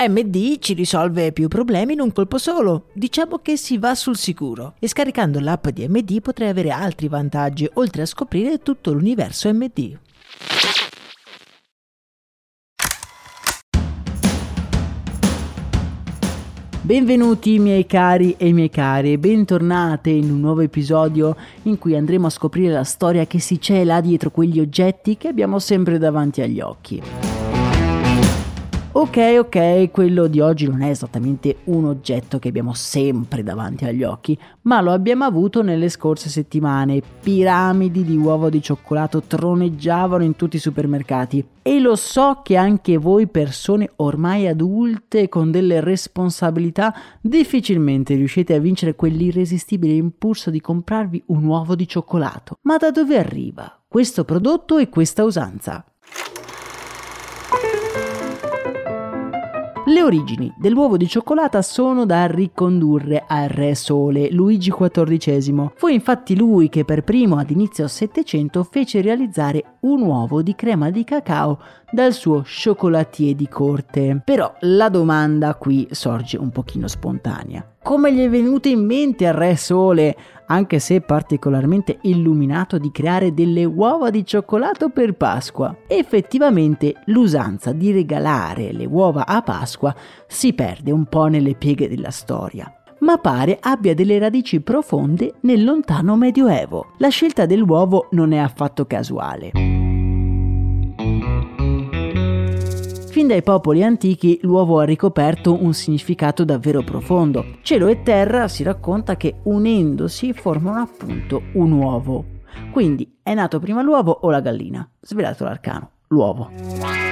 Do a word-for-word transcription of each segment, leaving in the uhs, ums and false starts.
M D ci risolve più problemi in un colpo solo, diciamo che si va sul sicuro, e scaricando l'app di M D potrai avere altri vantaggi oltre a scoprire tutto l'universo M D. Benvenuti miei cari e miei cari, bentornate in un nuovo episodio in cui andremo a scoprire la storia che si cela dietro quegli oggetti che abbiamo sempre davanti agli occhi. Ok, ok, quello di oggi non è esattamente un oggetto che abbiamo sempre davanti agli occhi, ma lo abbiamo avuto nelle scorse settimane. Piramidi di uovo di cioccolato troneggiavano in tutti i supermercati. E lo so che anche voi persone ormai adulte con delle responsabilità difficilmente riuscite a vincere quell'irresistibile impulso di comprarvi un uovo di cioccolato. Ma da dove arriva questo prodotto e questa usanza? Le origini dell'uovo di cioccolata sono da ricondurre al re Sole, Luigi quattordicesimo. Fu infatti lui che per primo ad inizio Settecento fece realizzare un uovo di crema di cacao dal suo chocolatier di corte. Però la domanda qui sorge un pochino spontanea. Come gli è venuto in mente al re Sole, anche se particolarmente illuminato, di creare delle uova di cioccolato per Pasqua? Effettivamente l'usanza di regalare le uova a Pasqua si perde un po' nelle pieghe della storia, ma pare abbia delle radici profonde nel lontano Medioevo. La scelta dell'uovo non è affatto casuale. Fin dai popoli antichi l'uovo ha ricoperto un significato davvero profondo. Cielo e terra si racconta che unendosi formano appunto un uovo. Quindi è nato prima l'uovo o la gallina? Svelato l'arcano, l'uovo.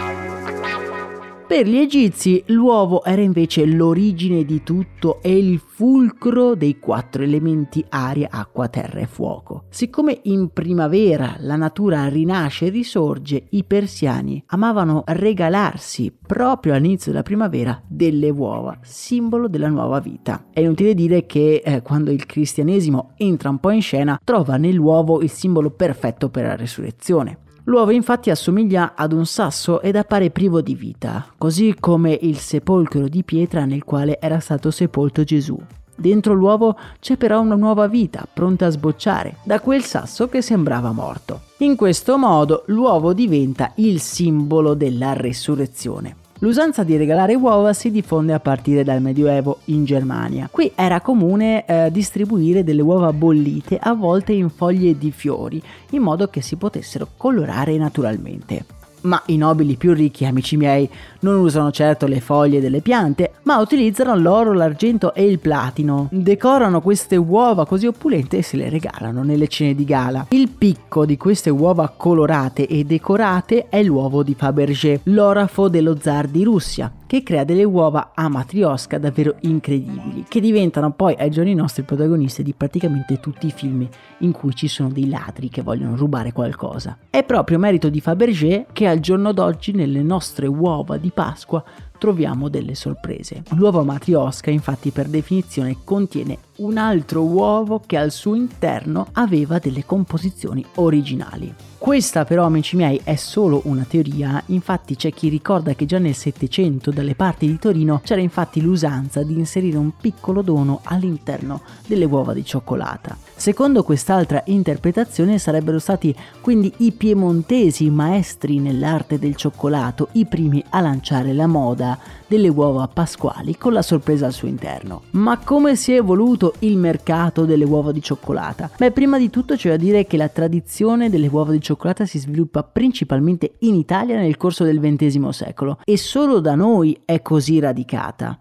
Per gli egizi l'uovo era invece l'origine di tutto e il fulcro dei quattro elementi aria, acqua, terra e fuoco. Siccome in primavera la natura rinasce e risorge, i persiani amavano regalarsi proprio all'inizio della primavera delle uova, simbolo della nuova vita. È inutile dire che eh, quando il cristianesimo entra un po' in scena, trova nell'uovo il simbolo perfetto per la resurrezione. L'uovo infatti assomiglia ad un sasso ed appare privo di vita, così come il sepolcro di pietra nel quale era stato sepolto Gesù. Dentro l'uovo c'è però una nuova vita, pronta a sbocciare, da quel sasso che sembrava morto. In questo modo l'uovo diventa il simbolo della resurrezione. L'usanza di regalare uova si diffonde a partire dal Medioevo in Germania. Qui era comune eh, distribuire delle uova bollite avvolte in foglie di fiori, in modo che si potessero colorare naturalmente. Ma i nobili più ricchi, amici miei, non usano certo le foglie delle piante, ma utilizzano l'oro, l'argento e il platino. Decorano queste uova così opulente e se le regalano nelle cene di gala. Il picco di queste uova colorate e decorate è l'uovo di Fabergé, l'orafo dello zar di Russia, che crea delle uova a matriosca davvero incredibili, che diventano poi ai giorni nostri protagoniste di praticamente tutti i film in cui ci sono dei ladri che vogliono rubare qualcosa. È proprio merito di Fabergé che al giorno d'oggi nelle nostre uova di Pasqua troviamo delle sorprese. L'uova matriosca infatti per definizione contiene un altro uovo che al suo interno aveva delle composizioni originali. Questa però, amici miei, è solo una teoria. Infatti c'è chi ricorda che già nel Settecento dalle parti di Torino c'era infatti l'usanza di inserire un piccolo dono all'interno delle uova di cioccolata. Secondo quest'altra interpretazione sarebbero stati quindi i piemontesi, maestri nell'arte del cioccolato, i primi a lanciare la moda delle uova pasquali con la sorpresa al suo interno. Ma come si è evoluto il mercato delle uova di cioccolata? Beh, prima di tutto c'è da dire che la tradizione delle uova di cioccolata si sviluppa principalmente in Italia nel corso del ventesimo secolo e solo da noi è così radicata.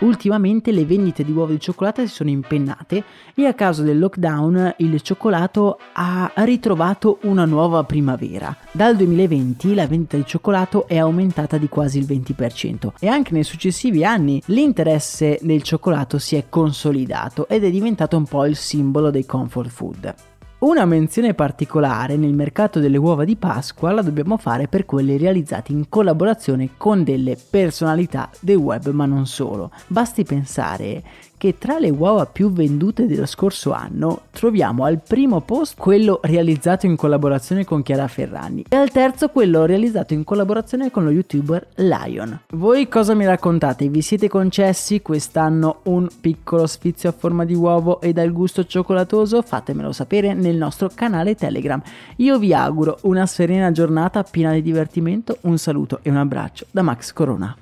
Ultimamente le vendite di uova di cioccolato si sono impennate e a causa del lockdown il cioccolato ha ritrovato una nuova primavera. Dal duemilaventi la vendita di cioccolato è aumentata di quasi il venti per cento e anche nei successivi anni l'interesse del cioccolato si è consolidato ed è diventato un po' il simbolo dei comfort food. Una menzione particolare nel mercato delle uova di Pasqua la dobbiamo fare per quelle realizzate in collaborazione con delle personalità del web, ma non solo. Basti pensare che tra le uova più vendute dello scorso anno troviamo al primo posto quello realizzato in collaborazione con Chiara Ferragni e al terzo quello realizzato in collaborazione con lo youtuber Lion. Voi cosa mi raccontate? Vi siete concessi quest'anno un piccolo sfizio a forma di uovo e dal gusto cioccolatoso? Fatemelo sapere nel nostro canale Telegram. Io vi auguro una serena giornata piena di divertimento, un saluto e un abbraccio da Max Corona.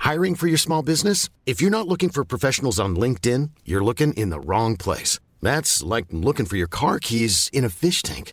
Hiring for your small business? If you're not looking for professionals on LinkedIn, you're looking in the wrong place. That's like looking for your car keys in a fish tank.